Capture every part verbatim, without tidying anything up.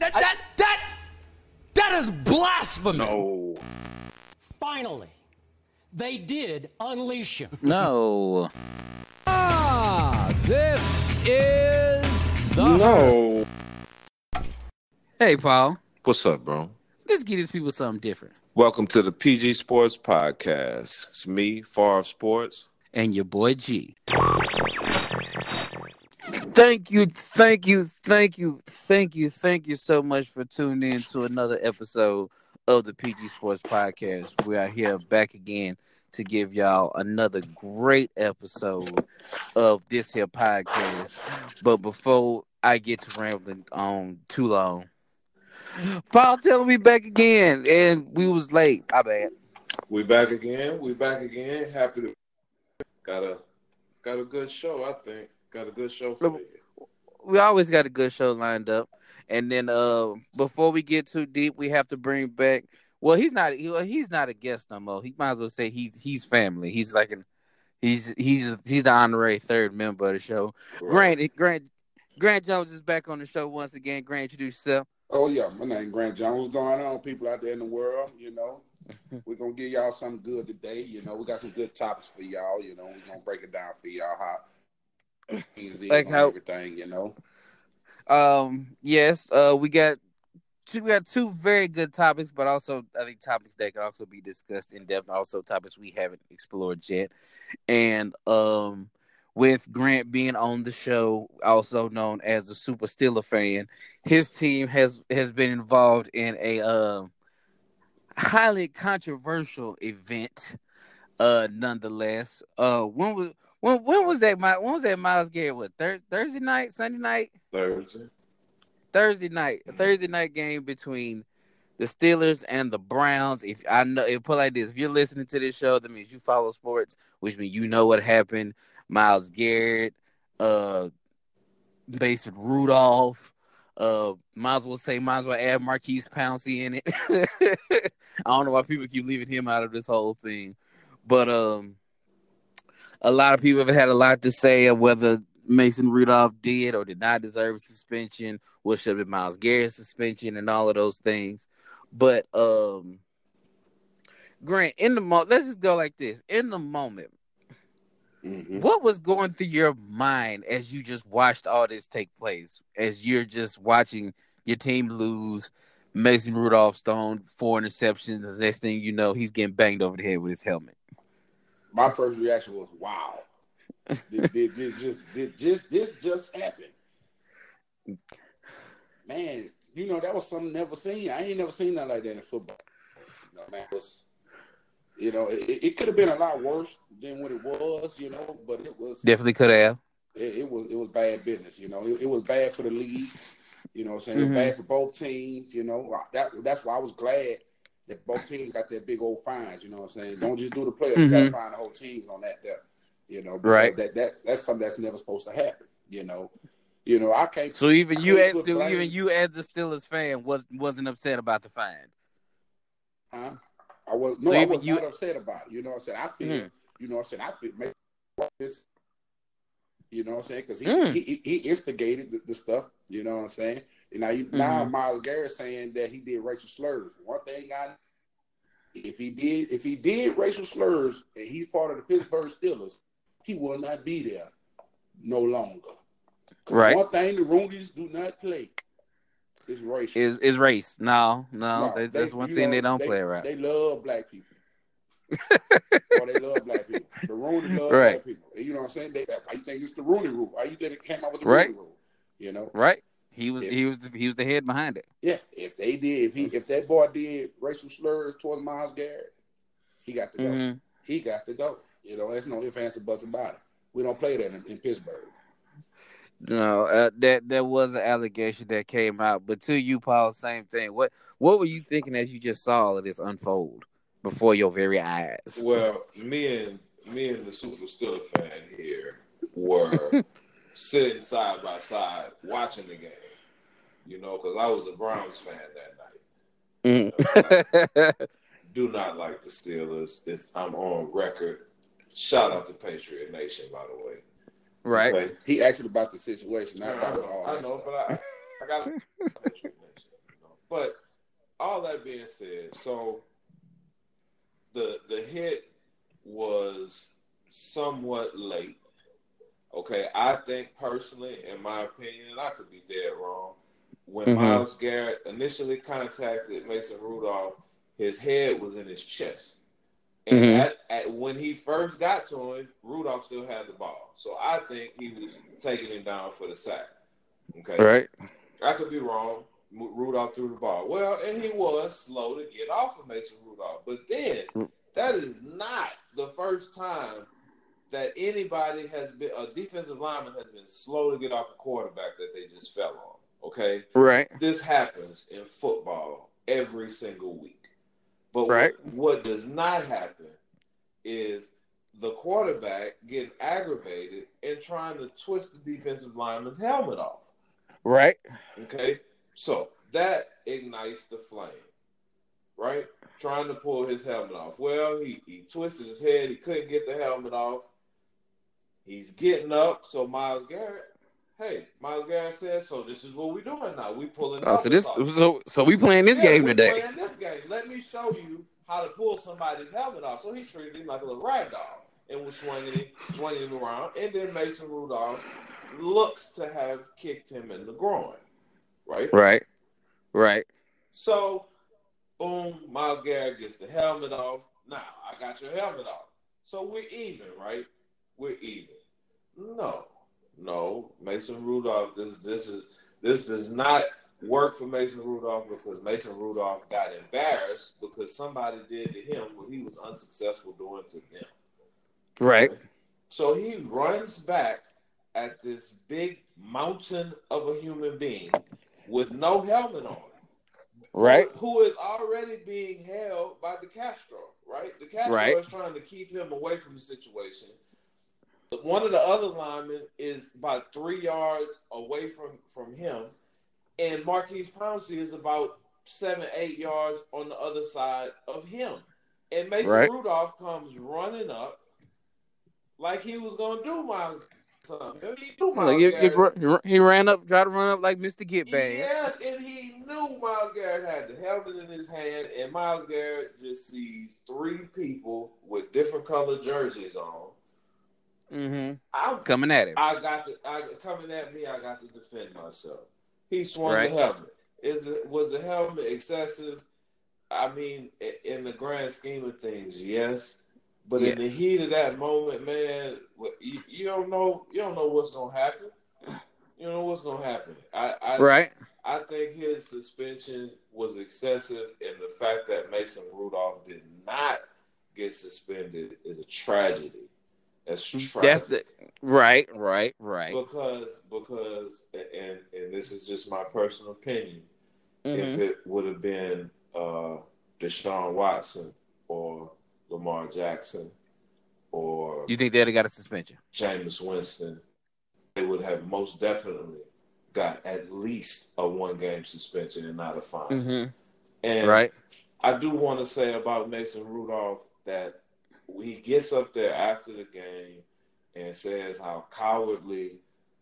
That I, that that that is blasphemy. No. Finally, they did unleash him. No. Ah, this is the no. Hey, Paul. What's up, bro? Let's give these people something different. Welcome to the P G Sports Podcast. It's me, Favre Sports, and your boy G. Thank you, thank you, thank you, thank you, thank you so much for tuning in to another episode of the P G Sports Podcast. We are here back again to give y'all another great episode of this here podcast. But before I get to rambling on too long, Paul telling me back again, and we was late. I bad. We back again. We back again. Happy to got a got a good show. I think got a good show. For we always got a good show lined up, and then uh, before we get too deep, we have to bring back. Well, he's not. He, he's not a guest no more. He might as well say he's he's family. He's like an he's he's he's the honorary third member of the show. Right. Grant Grant Grant Jones is back on the show once again. Grant, introduce yourself. Oh, yeah. My name Grant Jones. What's going on, people out there in the world? You know, we're going to give y'all something good today. You know, we got some good topics for y'all. You know, we're going to break it down for y'all. How easy like how, everything, you know. Um, Yes, uh, we got two, we got two very good topics, but also I think topics that can also be discussed in depth. Also topics we haven't explored yet. And um, with Grant being on the show, also known as the Super Steeler fan, his team has, has been involved in a uh, highly controversial event. Uh, nonetheless, uh, when was when when was that? My when was that Myles Garrett? What thir- Thursday night, Sunday night, Thursday, Thursday night, mm-hmm. Thursday night game between the Steelers and the Browns. If I know it, put like this: if you're listening to this show, that means you follow sports, which means you know what happened. Myles Garrett, uh, Mason Rudolph, uh, might as well say, might as well add Maurkice Pouncey in it. I don't know why people keep leaving him out of this whole thing, but um, a lot of people have had a lot to say of whether Mason Rudolph did or did not deserve a suspension, what should have been Myles Garrett's suspension, and all of those things. But um, Grant, in the moment, let's just go like this: in the moment. Mm-hmm. What was going through your mind as you just watched all this take place? As you're just watching your team lose, Mason Rudolph's thrown four interceptions. The next thing you know, he's getting banged over the head with his helmet. My first reaction was, "Wow, did, did, did just did just this just happened?" Man, you know that was something never seen. I ain't never seen that like that in football. No, man, it was. You know, it, it could have been a lot worse than what it was, you know, but it was definitely could have. It, it was it was bad business, you know. It, it was bad for the league, you know what I'm saying? Mm-hmm. It was bad for both teams, you know. That that's why I was glad that both teams got their big old fines, you know what I'm saying? Don't just do the players, mm-hmm. you gotta find the whole team on that there, you know. Right. That, that that's something that's never supposed to happen, you know. You know, I can't So even can't you as still, even you as a Steelers fan was wasn't upset about the fine. Huh? I was no, so I was you, not upset about it. You know what I'm saying? I feel, mm. you know what I'm saying? I feel, maybe this, you know what I'm saying? Because he, mm. he, he instigated the, the stuff, you know what I'm saying? And now, you, mm-hmm. now Myles Garrett saying that he did racial slurs. One thing I, if he did, if he did racial slurs and he's part of the Pittsburgh Steelers, he will not be there no longer. Right. One thing the Rooneys do not play. Is race. Is, is race. No, no. no they, that's they, one thing know, they don't they, play around. They love black people. Or they love black people. The Rooney love right. black people. You know what I'm saying? They, why you think it's the Rooney rule? Why you think it came out with the right. Rooney rule? You know? Right. He was if, he was he was the head behind it. Yeah. If they did, if he if that boy did racial slurs towards Myles Garrett, he got to go. Mm-hmm. He got to go. You know, there's no ifs, ands, or buts about it. We don't play that in, in Pittsburgh. No, uh, that that was an allegation that came out. But to you, Paul, same thing. What what were you thinking as you just saw all of this unfold before your very eyes? Well, me and me and the Super Steelers fan here were sitting side by side watching the game. You know, because I was a Browns fan that night. Mm. You know, I do not like the Steelers. It's I'm on record. Shout out to Patriot Nation, by the way. Right. Okay. He asked about the situation. Not yeah, about I know, all I know but I, I got said. So the the hit was somewhat late. Okay, I think personally, in my opinion, and I could be dead wrong, when mm-hmm. Myles Garrett initially contacted Mason Rudolph, his head was in his chest. And mm-hmm. at, at, when he first got to him, Rudolph still had the ball. So I think he was taking him down for the sack. Okay. Right. I could be wrong. Rudolph threw the ball. Well, and he was slow to get off of Mason Rudolph. But then that is not the first time that anybody has been, a defensive lineman has been slow to get off a quarterback that they just fell on. Okay. Right. This happens in football every single week. But right. what, what does not happen is the quarterback getting aggravated and trying to twist the defensive lineman's helmet off. Right. Okay. So that ignites the flame. Right. Trying to pull his helmet off. Well, he, he twisted his head. He couldn't get the helmet off. He's getting up. So Myles Garrett. Hey, Myles Garrett says, so this is what we're doing now. We pulling oh, so this off. So, so we playing this yeah, game we today. Playing this game. Let me show you how to pull somebody's helmet off. So he treated him like a little rag doll and was swinging him, swinging him around. And then Mason Rudolph looks to have kicked him in the groin. Right? Right. Right. So, boom, Myles Garrett gets the helmet off. Now, I got your helmet off. So we're even, right? We're even. No. No, Mason Rudolph, this this is this does not work for Mason Rudolph because Mason Rudolph got embarrassed because somebody did to him what he was unsuccessful doing to them. Right. So he runs back at this big mountain of a human being with no helmet on. Right. Who is already being held by DeCastro, right? DeCastro right. is trying to keep him away from the situation. One of the other linemen is about three yards away from, from him, and Maurkice Pouncey is about seven, eight yards on the other side of him. And Mason right. Rudolph comes running up like he was going to do Myles. Something. He, knew Myles you, you, you, he ran up, tried to run up like Mister Get Bad. Yes, and he knew Myles Garrett had the helmet in his hand, and Myles Garrett just sees three people with different colored jerseys on. Mm-hmm. I'm coming at him. I got the I, coming at me. I got to defend myself. He swung right. the helmet. Is it was the helmet excessive? I mean, in the grand scheme of things, yes. But yes. in the heat of that moment, man, you, you don't know. You don't know what's gonna happen. You don't know what's gonna happen. I, I right. I think his suspension was excessive, and the fact that Mason Rudolph did not get suspended is a tragedy. That's tragic. That's the right, right, right. Because, because, and and this is just my personal opinion. Mm-hmm. If it would have been uh, Deshaun Watson or Lamar Jackson, or you think they'd have got a suspension? Jameis Winston, they would have most definitely got at least a one-game suspension and not a fine. Mm-hmm. And right. I do want to say about Mason Rudolph that. He gets up there after the game and says how cowardly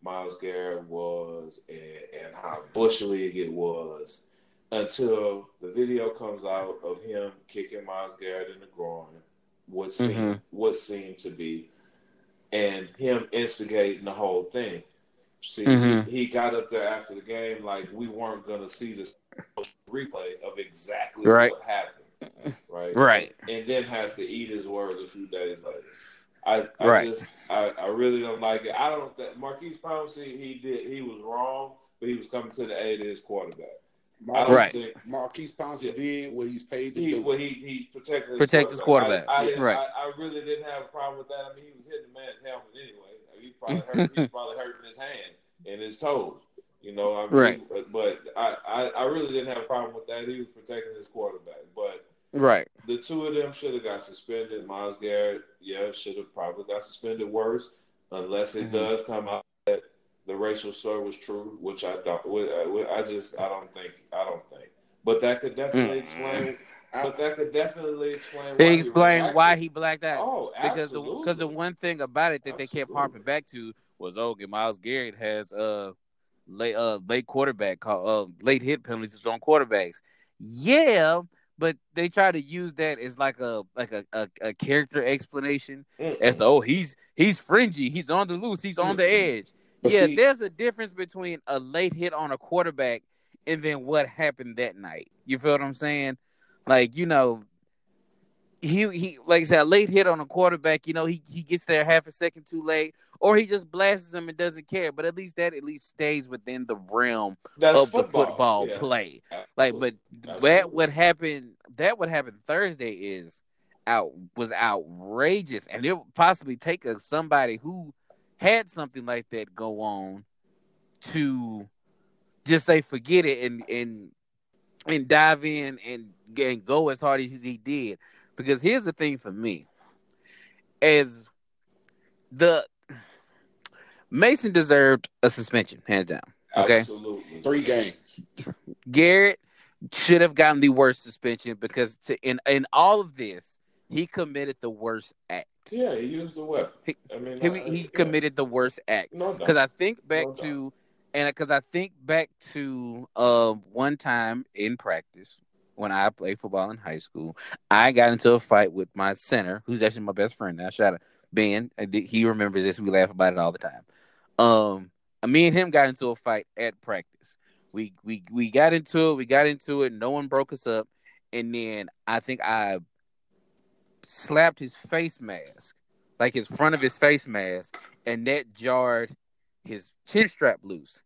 Myles Garrett was and, and how bush league it was until the video comes out of him kicking Myles Garrett in the groin, what seemed, mm-hmm. what seemed to be, and him instigating the whole thing. See, mm-hmm. he, he got up there after the game like we weren't going to see the replay of exactly right. what happened. Right, right, and then has to eat his words a few days later. I, I right. just, I, I really don't like it. I don't think Maurkice Pouncey. He did, he was wrong, but he was coming to the aid of his quarterback. I don't right, think, Maurkice Pouncey yeah. did what he's paid to he, do. Well, he he protected his protect quarterback. his quarterback. I, I, right, I, I really didn't have a problem with that. I mean, he was hitting the man's helmet anyway. He probably hurt, he probably hurting his hand and his toes. You know, I mean, right. But, but I, I, I really didn't have a problem with that. He was protecting his quarterback, but. Right. The two of them should have got suspended. Myles Garrett, yeah, should have probably got suspended worse, unless it mm-hmm. does come out that the racial slur was true, which I don't. I just, I don't think, I don't think. But that could definitely mm-hmm. explain. But that could definitely explain. They explain why he blacked out. Oh, absolutely. Because the, because the one thing about it that absolutely. they kept harping back to was, oh, Myles Garrett has uh late uh late quarterback call uh late hit penalties on quarterbacks. Yeah. but they try to use that as like a like a, a, a character explanation mm-mm. as to, oh, he's he's fringy, he's on the loose, he's on mm-mm. the edge. But yeah, see, there's a difference between a late hit on a quarterback and then what happened that night. You feel what I'm saying? Like, you know, he he like I said, a late hit on a quarterback, you know, he, he gets there half a second too late, or he just blasts him and doesn't care. But at least that at least stays within the realm That's of football. the football yeah. play. Absolutely. Like, but Absolutely. that what happened that what happened Thursday is out was outrageous, and it would possibly take a, somebody who had something like that go on to just say forget it and and and dive in and, and go as hard as he did. Because here's the thing for me, as the Mason deserved a suspension, hands down. Okay, absolutely, three games. Garrett should have gotten the worst suspension because to, in in all of this, he committed the worst act. Yeah, he used the weapon. He, I mean, he, I, he yeah. committed the worst act. No, because no. I think back no, to, no. and because I think back to uh, one time in practice when I played football in high school, I got into a fight with my center, who's actually my best friend now. Shout out Ben. He remembers this. We laugh about it all the time. Um, me and him got into a fight at practice. We we we got into it. We got into it. No one broke us up, and then I think I slapped his face mask, like his front of his face mask, and that jarred his chin strap loose.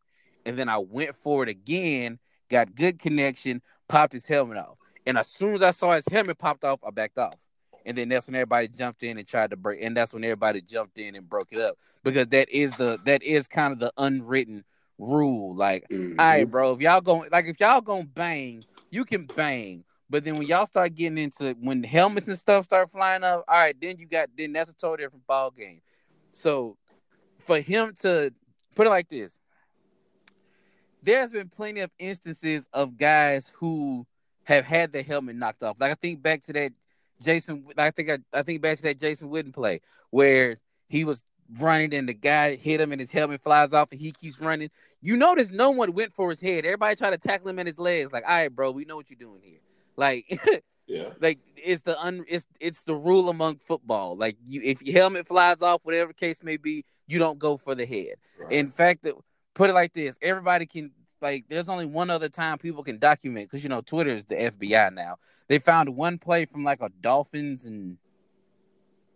And then I went forward again, got good connection, popped his helmet off. And as soon as I saw his helmet popped off, I backed off. And then that's when everybody jumped in and tried to break. And that's when everybody jumped in and broke it up, because that is the that is kind of the unwritten rule. Like, mm-hmm. all right, bro, if y'all going like if y'all gonna bang, you can bang. But then when y'all start getting into when helmets and stuff start flying up, all right, then you got then that's a total different ball game. So for him to put it like this, there's been plenty of instances of guys who have had their helmet knocked off. Like I think back to that Jason, I think I, I think back to that Jason Witten play where he was running and the guy hit him and his helmet flies off and he keeps running. You notice no one went for his head. Everybody tried to tackle him in his legs. Like, all right, bro, we know what you're doing here. Like, yeah. like it's the un, it's it's the rule among football. Like, you, if your helmet flies off, whatever case may be, you don't go for the head. Right. In fact, put it like this: everybody can like. There's only one other time people can document, because you know Twitter is the F B I now. They found one play from like a Dolphins and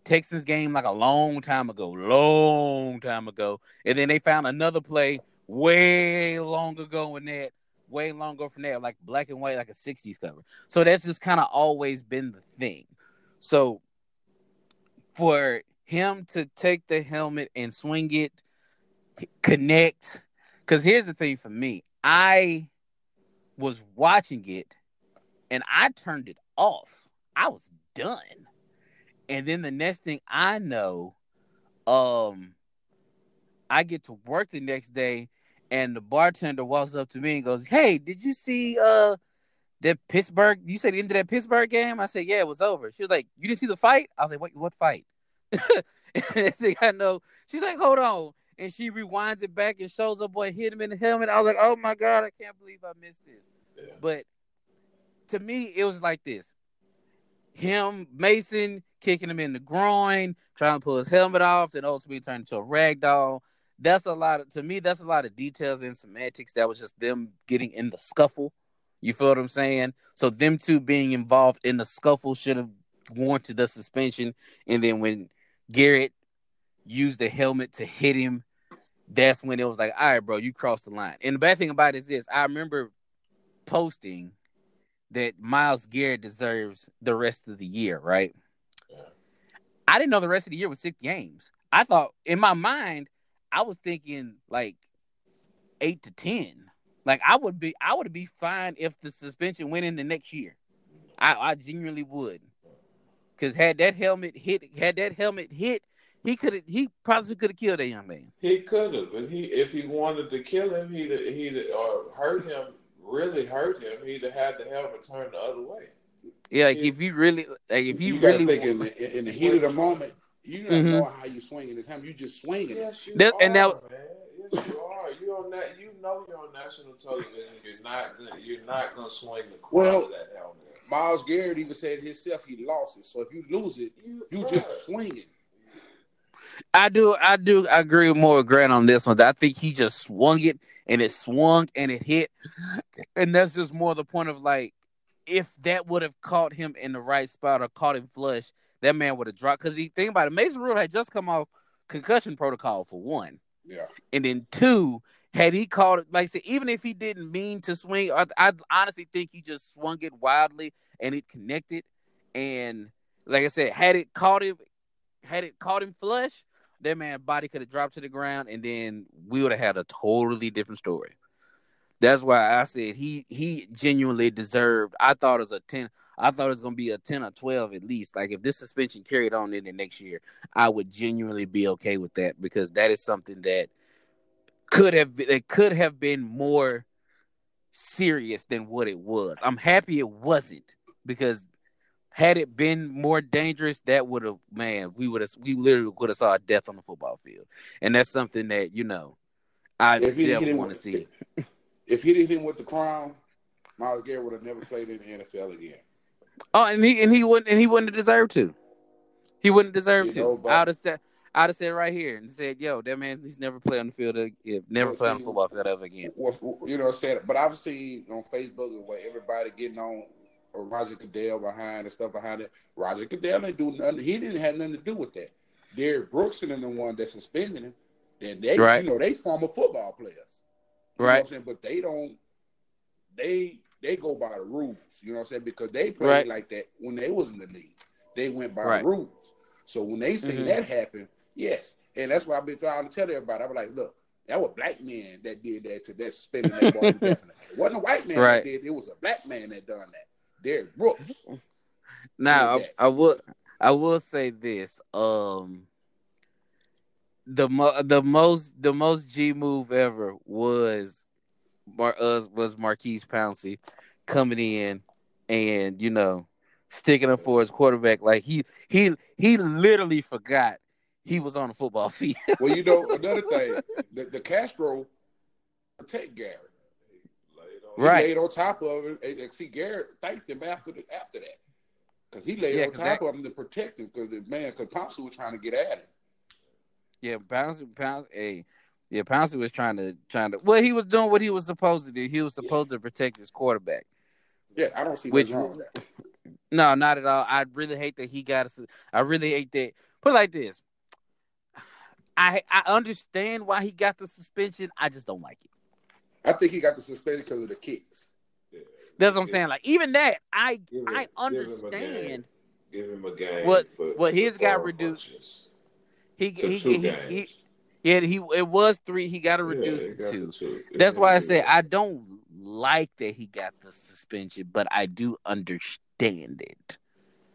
Texans game like a long time ago, long time ago, and then they found another play way long ago in that. Way longer from there, like black and white, like a sixties cover. So that's just kind of always been the thing. So for him to take the helmet and swing it, connect, because here's the thing for me. I was watching it, and I turned it off. I was done. And then the next thing I know, um, I get to work the next day, and the bartender walks up to me and goes, "Hey, did you see uh that Pittsburgh? You said the end of that Pittsburgh game?" I said, "Yeah, it was over." She was like, "You didn't see the fight?" I was like, "What? What fight?" Next thing I know, she's like, "Hold on," and she rewinds it back and shows her boy hit him in the helmet. I was like, "Oh my god, I can't believe I missed this." Yeah. But to me, it was like this: him, Mason, kicking him in the groin, trying to pull his helmet off, and ultimately turned into a ragdoll. That's a lot of, to me, that's a lot of details and semantics. That was just them getting in the scuffle. You feel what I'm saying? So them two being involved in the scuffle should have warranted the suspension. And then when Garrett used the helmet to hit him, that's when it was like, all right, bro, you crossed the line. And the bad thing about it is this. I remember posting that Myles Garrett deserves the rest of the year, right? Yeah. I didn't know the rest of the year was six games. I thought, in my mind, I was thinking like eight to ten. Like I would be, I would be fine if the suspension went in the next year. I, I genuinely would, because had that helmet hit, had that helmet hit, he could, he probably could have killed that young man. He could have, but he, if he wanted to kill him, he'd, he'd or hurt him, really hurt him. He'd have had the helmet turned the other way. Yeah, like he, if you really, like if you, you really think in the, in the heat of the moment. You don't mm-hmm. know how you swinging this hammer. You just swinging. Yes, you that, are, and now, man. Yes, you are. You on that? You know you're on national television. You're not. Gonna, you're not gonna swing the corner well, of that helmet. Myles Garrett even said himself he lost it. So if you lose it, you just swinging. I do, I do, I agree with more with Grant on this one. I think he just swung it, and it swung, and it hit. And that's just more the point of, like, if that would have caught him in the right spot or caught him flush, that man would have dropped. Because the thing about it, Mason Rudolph had just come off concussion protocol for one. Yeah. And then two, had he caught it, like I said, even if he didn't mean to swing, I, I honestly think he just swung it wildly, and it connected. And like I said, had it caught him, had it caught him flush, that man's body could have dropped to the ground, and then we would have had a totally different story. That's why I said he he genuinely deserved. I thought it was a ten. I thought it was going to be a ten or twelve at least. Like, if this suspension carried on into next year, I would genuinely be okay with that, because that is something that could have been, it could have been more serious than what it was. I'm happy it wasn't, because had it been more dangerous, that would have, man, we would have, we literally would have saw a death on the football field. And that's something that, you know, I never want to see. If he didn't hit him with the crown, Myles Garrett would have never played in the N F L again. Oh, and he and he wouldn't and he wouldn't have deserved to. He wouldn't deserve you know, to. I'd have said, I'd have said right here and said, "Yo, that man, he's never played on the field, never played on football field ever again." You know what I'm saying? But I've seen on Facebook where everybody getting on, or Roger Goodell behind and stuff behind it. Roger Goodell didn't do nothing. He didn't have nothing to do with that. Derrick Brooks and the one that suspended him, and they, right. you know, they former football players, you right? Know what I'm saying? But they don't. They. They go by the rules, you know what I'm saying? Because they played right. like that when they was in the league. They went by right. the rules. So when they see mm-hmm. that happen, yes. And that's why I've been trying to tell everybody. I was like, look, that was black men that did that to that suspending that ball indefinitely. It wasn't a white man right. that did it. It was a black man that done that. Derrick Brooks. Now, I, I, will, I will say this. Um, the, mo- the most the most G move ever was Mar- uh, was Maurkice Pouncey coming in and, you know, sticking up for his quarterback. Like, he he he literally forgot he was on the football field. Well, you know, another thing, the, the Castro protect Garrett. He right. laid on top of him. And, and see, Garrett thanked him after the, after that. Because he laid yeah, on top that, of him to protect him. Because, man, because Pouncey was trying to get at him. Yeah, Pouncey, Pouncey, hey. Yeah, Pouncey was trying to trying to. Well, he was doing what he was supposed to do. He was supposed yeah. to protect his quarterback. Yeah, I don't see what's wrong with that. No, not at all. I really hate that he got. I really hate that. Put it like this. I I understand why he got the suspension. I just don't like it. I think he got the suspension because of the kicks. Yeah. That's what I'm yeah. saying. Like, even that, I give I him, understand. Give him a game. Him a game what for, what for his got reduced. He he he, he he. Yeah, he it was three. He got it reduced yeah, got to two. two. That's yeah, why I said I don't like that he got the suspension, but I do understand it.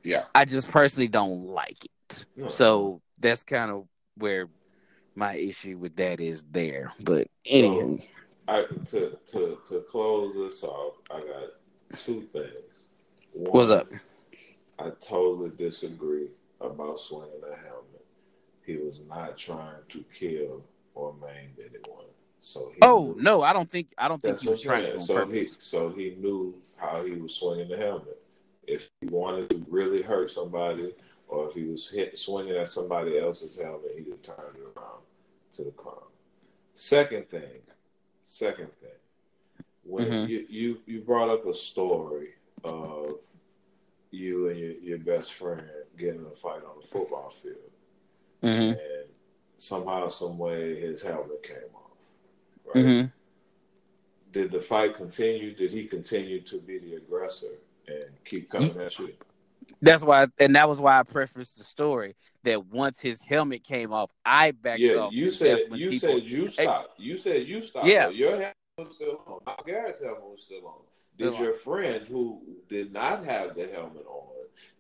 Yeah, I just personally don't like it. Yeah. So that's kind of where my issue with that is there. But anyway, so I, to to to close this off, I got two things. One, what's up? I totally disagree about swinging a helmet. He was not trying to kill or maim anyone. So he oh knew. no, I don't think I don't think That's he was trying to. So he, so he knew how he was swinging the helmet. If he wanted to really hurt somebody, or if he was hit, swinging at somebody else's helmet, he would turn it around to the crown. Second thing, second thing, when mm-hmm. you, you you brought up a story of you and your, your best friend getting in a fight on the football field. Mm-hmm. And somehow, some way, his helmet came off. Right? Mm-hmm. Did the fight continue? Did he continue to be the aggressor and keep coming at you? That's why, and that was why I prefaced the story that once his helmet came off, I backed yeah, off. You said you people, said you stopped. You said you stopped. Yeah, your helmet was still on. My Garrett's helmet was still on. Did still your on. friend who did not have the helmet on?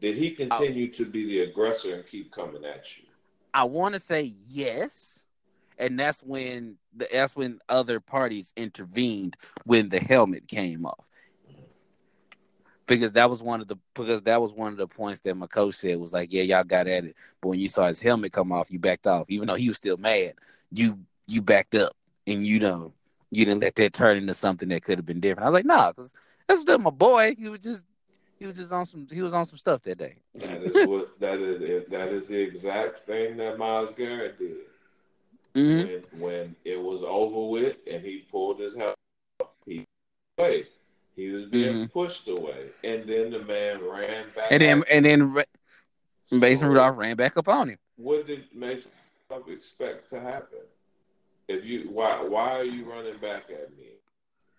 Did he continue oh. to be the aggressor and keep coming at you? I want to say yes, and that's when the that's when other parties intervened when the helmet came off, because that was one of the because that was one of the points that my coach said was like, yeah, y'all got at it, but when you saw his helmet come off, you backed off, even though he was still mad. You you backed up, and you know you didn't let that turn into something that could have been different. I was like, nah, because that's still my boy. He was just He was just on some. He was on some stuff that day. That is what. That is. That is the exact thing that Myles Garrett did. Mm-hmm. When, when it was over with, and he pulled his house up, he away. He was being mm-hmm. pushed away, and then the man ran back. And then, and then, so Mason Rudolph ran back up on him. What did Mason Rudolph expect to happen? If you why why are you running back at me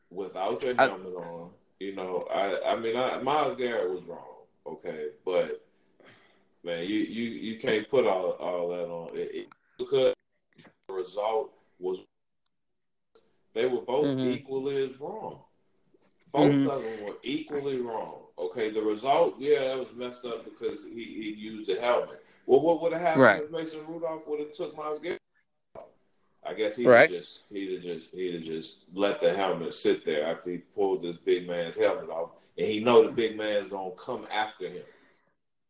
without your helmet I, on? You know, I I mean, I, Myles Garrett was wrong, okay, but man, you you, you can't put all all that on it, it because the result was they were both mm-hmm. equally as wrong. Both mm-hmm. of them were equally wrong. Okay, the result, yeah, that was messed up because he, he used the helmet. Well, what would have happened right. if Mason Rudolph would have took Myles Garrett? I guess he'd right. just he'd just he'd just let the helmet sit there after he pulled this big man's helmet off, and he know the big man's gonna come after him.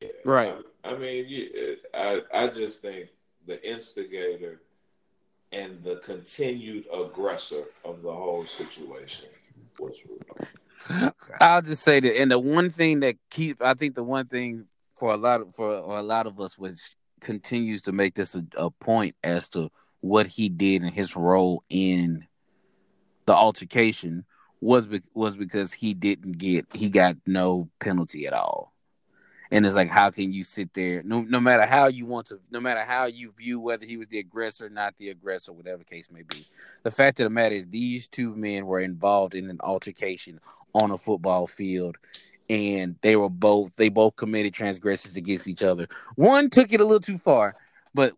Yeah. Right. I, I mean, you, I I just think the instigator and the continued aggressor of the whole situation was Rudolph. I'll just say that, and the one thing that keep I think the one thing for a lot of, for a lot of us which continues to make this a, a point as to what he did and his role in the altercation was be- was because he didn't get he got no penalty at all. And it's like, how can you sit there no no matter how you want to no matter how you view whether he was the aggressor or not the aggressor, whatever the case may be. The fact of the matter is these two men were involved in an altercation on a football field, and they were both they both committed transgressions against each other. One took it a little too far, but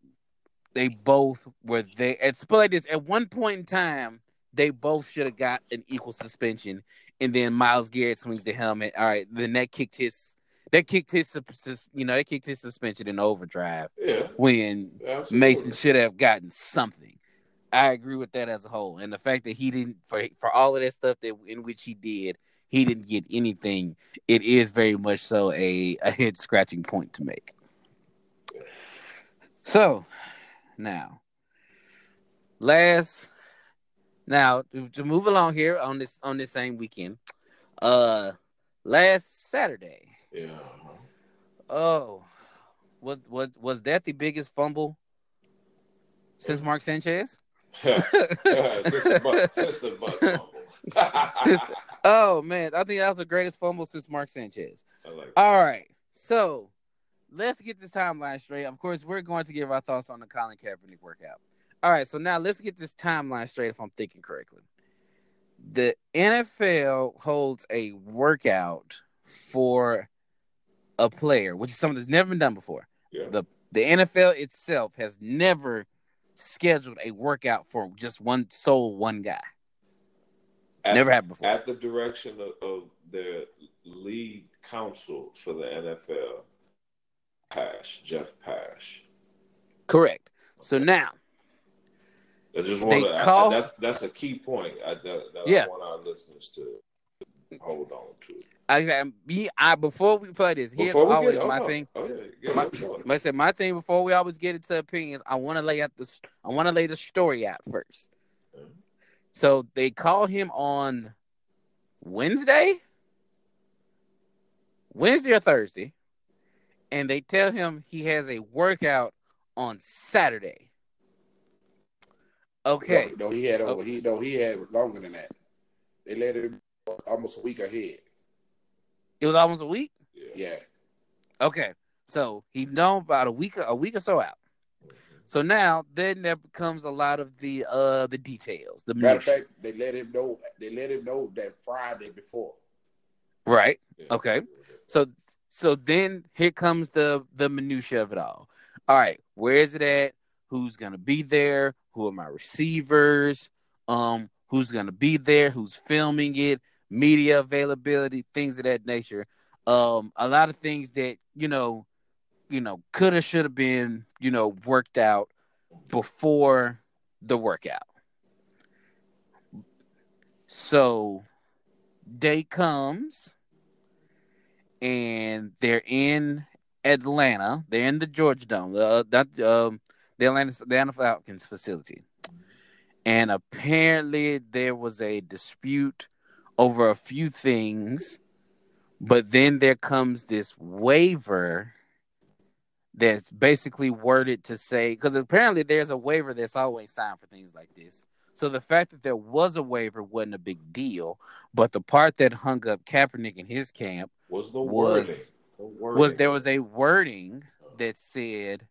they both were there. At like this, at one point in time, they both should have got an equal suspension. And then Myles Garrett swings the helmet. All right, then that kicked his, that kicked his, you know, that kicked his suspension in overdrive. Yeah. When absolutely. Mason should have gotten something. I agree with that as a whole. And the fact that he didn't, for for all of that stuff that in which he did, he didn't get anything. It is very much so a, a head scratching point to make. So. Now, last, now to move along here on this on this same weekend, uh, last Saturday. Yeah. Oh, was was was that the biggest fumble since Mark Sanchez? Yeah. Yeah, since the butt, since the butt fumble. Since the, oh man, I think that was the greatest fumble since Mark Sanchez. I like that. All right, so. Let's get this timeline straight. Of course, we're going to give our thoughts on the Colin Kaepernick workout. All right, so now let's get this timeline straight if I'm thinking correctly. The N F L holds a workout for a player, which is something that's never been done before. Yeah. The the N F L itself has never scheduled a workout for just one soul, one guy. At, never happened before. At the direction of, of the league counsel for the N F L, Pash, Jeff Pash. Correct. So now, I just want to. Call... That's that's a key point. I, that, that yeah. I want our listeners to hold on to. Exactly. I before we play this, here's always get, my oh, thing. Oh, yeah, my, my, my thing before we always get into opinions. I want to lay out this. I want to lay the story out first. Mm-hmm. So they call him on Wednesday, Wednesday or Thursday. And they tell him he has a workout on Saturday. Okay. No, no he had over. Okay. He no, he had longer than that. They let him almost a week ahead. It was almost a week? Yeah. Okay. So he's known about a week, a week or so out. So now, then there becomes a lot of the uh the details. The matter of fact, they let him know. They let him know that Friday before. Right. Yeah. Okay. So. So then here comes the, the minutia of it all. All right, where is it at? Who's going to be there? Who are my receivers? Um, who's going to be there? Who's filming it? Media availability, things of that nature. Um, a lot of things that, you know, you know, could have, should have been, you know, worked out before the workout. So day comes. And they're in Atlanta. They're in the Georgia Dome, uh, that, um, the Atlanta, the Atlanta Falcons facility. And apparently there was a dispute over a few things But then there comes this waiver that's basically worded to say, because apparently there's a waiver that's always signed for things like this. So the fact that there was a waiver wasn't a big deal, but the part that hung up Kaepernick in his camp was the was, wording. The wording. Was there was a wording that said,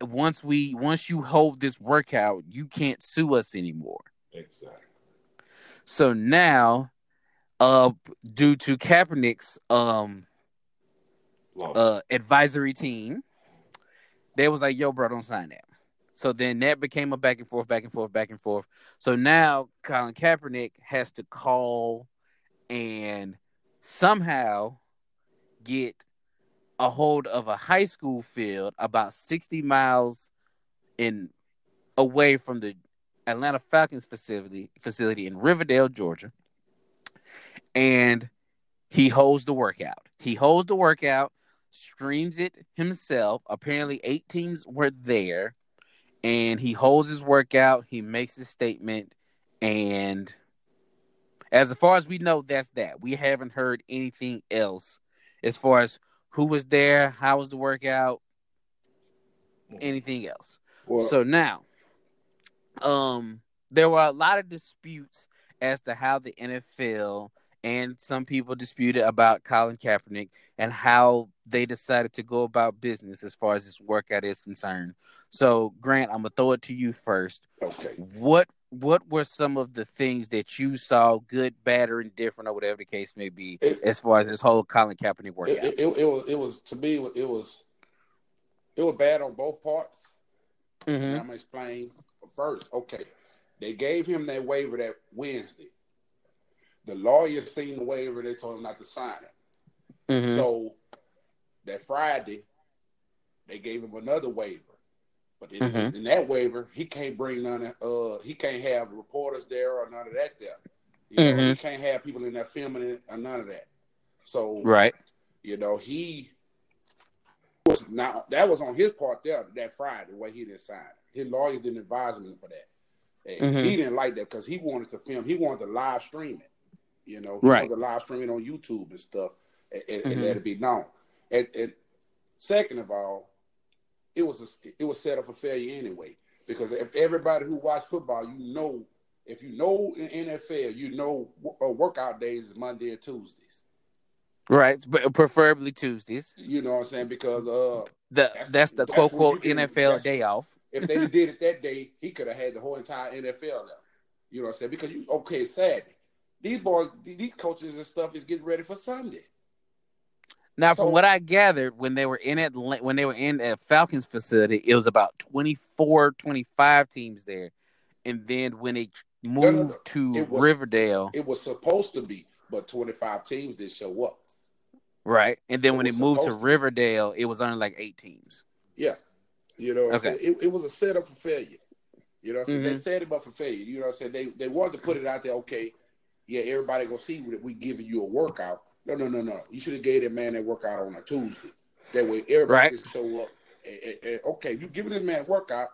once we once you hold this workout, you can't sue us anymore. Exactly. So now, uh, due to Kaepernick's um, uh, advisory team, they was like, yo, bro, don't sign that. So then that became a back and forth, back and forth, back and forth. So now Colin Kaepernick has to call and somehow get a hold of a high school field about sixty miles in away from the Atlanta Falcons facility facility in Riverdale, Georgia. And he holds the workout. He holds the workout, streams it himself. Apparently eight teams were there. And he holds his workout. He makes his statement. And as far as we know, that's that. We haven't heard anything else as far as who was there, how was the workout, anything else. Well, so now, um, there were a lot of disputes as to how the N F L and some people disputed about Colin Kaepernick and how they decided to go about business as far as this workout is concerned. So, Grant, I'm going to throw it to you first. Okay. What what were some of the things that you saw, good, bad, or indifferent, or whatever the case may be, it, as far as this whole Colin Kaepernick workout? It, it, it, it was, it was to me, it was it was bad on both parts. Mm-hmm. I'm going to explain first. Okay. They gave him that waiver that Wednesday. The lawyers seen the waiver. They told him not to sign it. Mm-hmm. So that Friday, they gave him another waiver. But in, mm-hmm. in that waiver, he can't bring none of, uh, he can't have reporters there or none of that there. You mm-hmm. know, he can't have people in there filming it or none of that. So, right. you know, he was not, that was on his part there that Friday where he didn't sign it. His lawyers didn't advise him for that. And mm-hmm. he didn't like that because he wanted to film, he wanted to live stream it. You know, he right. wanted to live stream it on YouTube and stuff and, and, mm-hmm. and let it be known. And, and second of all, it was a, it was set up for failure anyway. Because if everybody who watched football, you know, if you know in N F L, you know uh, workout days is Monday and Tuesdays. Right, but preferably Tuesdays. You know what I'm saying? Because uh, the, that's, that's the quote-quote N F L day off. If they did it that day, he could have had the whole entire N F L level. You know what I'm saying? Because, you okay, Saturday. These boys, these coaches and stuff is getting ready for Sunday. Now, so, from what I gathered, when they were in Atlanta, when they were in a Falcons facility, it was about twenty-four, twenty-five teams there. And then when it moved no, no, no. to it was, Riverdale. It was supposed to be, but twenty-five teams didn't show up. Right. And then it when it moved to, to Riverdale, it was only like eight teams. Yeah. You know, okay. so it, it was a setup for failure. You know what I'm saying? Mm-hmm. They set it up for failure. You know what I'm saying? They, they wanted to put it out there, okay, yeah, everybody going to see that we giving you a workout. No, no, no, no. You should have gave that man that workout on a Tuesday. That way everybody right. can show up. And, and, and, okay, you giving this man a workout,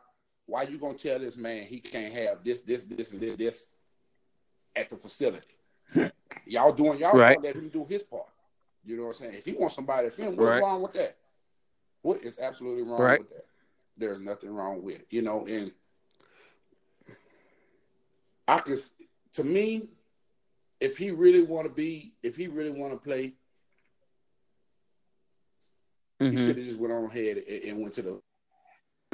why you going to tell this man he can't have this, this, this, and this, this at the facility? Y'all doing y'all right. Let him do his part. You know what I'm saying? If he wants somebody to film, what's right. wrong with that? What is absolutely wrong right. with that? There's nothing wrong with it, you know, and I can, to me, if he really want to be, if he really want to play, mm-hmm. he should have just went on ahead and, and went to the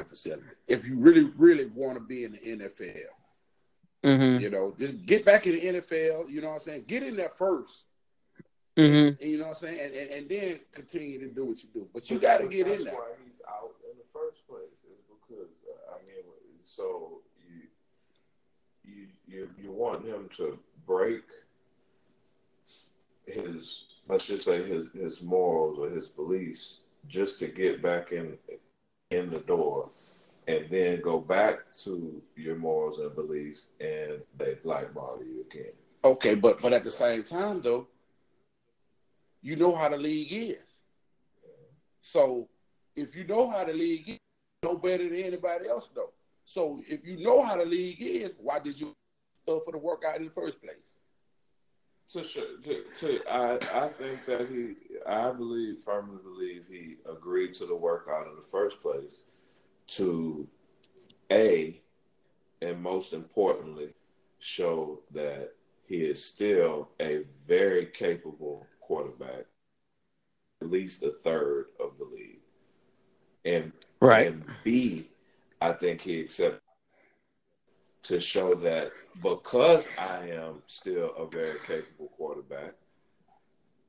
facility. If you really, really want to be in the N F L, mm-hmm. you know, just get back in the N F L, you know what I'm saying? Get in there first, mm-hmm. and, and, you know what I'm saying? And, and, and then continue to do what you do. But you got to get in there. So you, you you you want him to break his, let's just say his, his morals or his beliefs just to get back in in the door and then go back to your morals and beliefs and they blackball you again. Okay, but, but at the same time though, you know how the league is. So if you know how the league is, you know better than anybody else though. So if you know how the league is, why did you stuff for the workout in the first place? So sure, to, to, I, I think that he, I believe, firmly believe he agreed to the workout in the first place to, A, and most importantly, show that he is still a very capable quarterback, at least a third of the league. And, right. and B, I think he accepted to show that because I am still a very capable quarterback,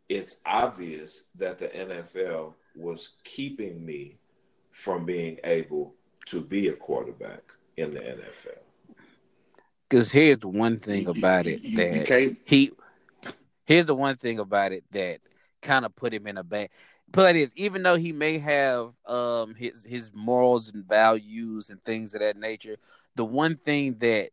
it's obvious that the N F L was keeping me from being able to be a quarterback in the N F L. Because here's the one thing about it that he here's the one thing about it that kind of put him in a bad. But is even though he may have um, his his morals and values and things of that nature, the one thing that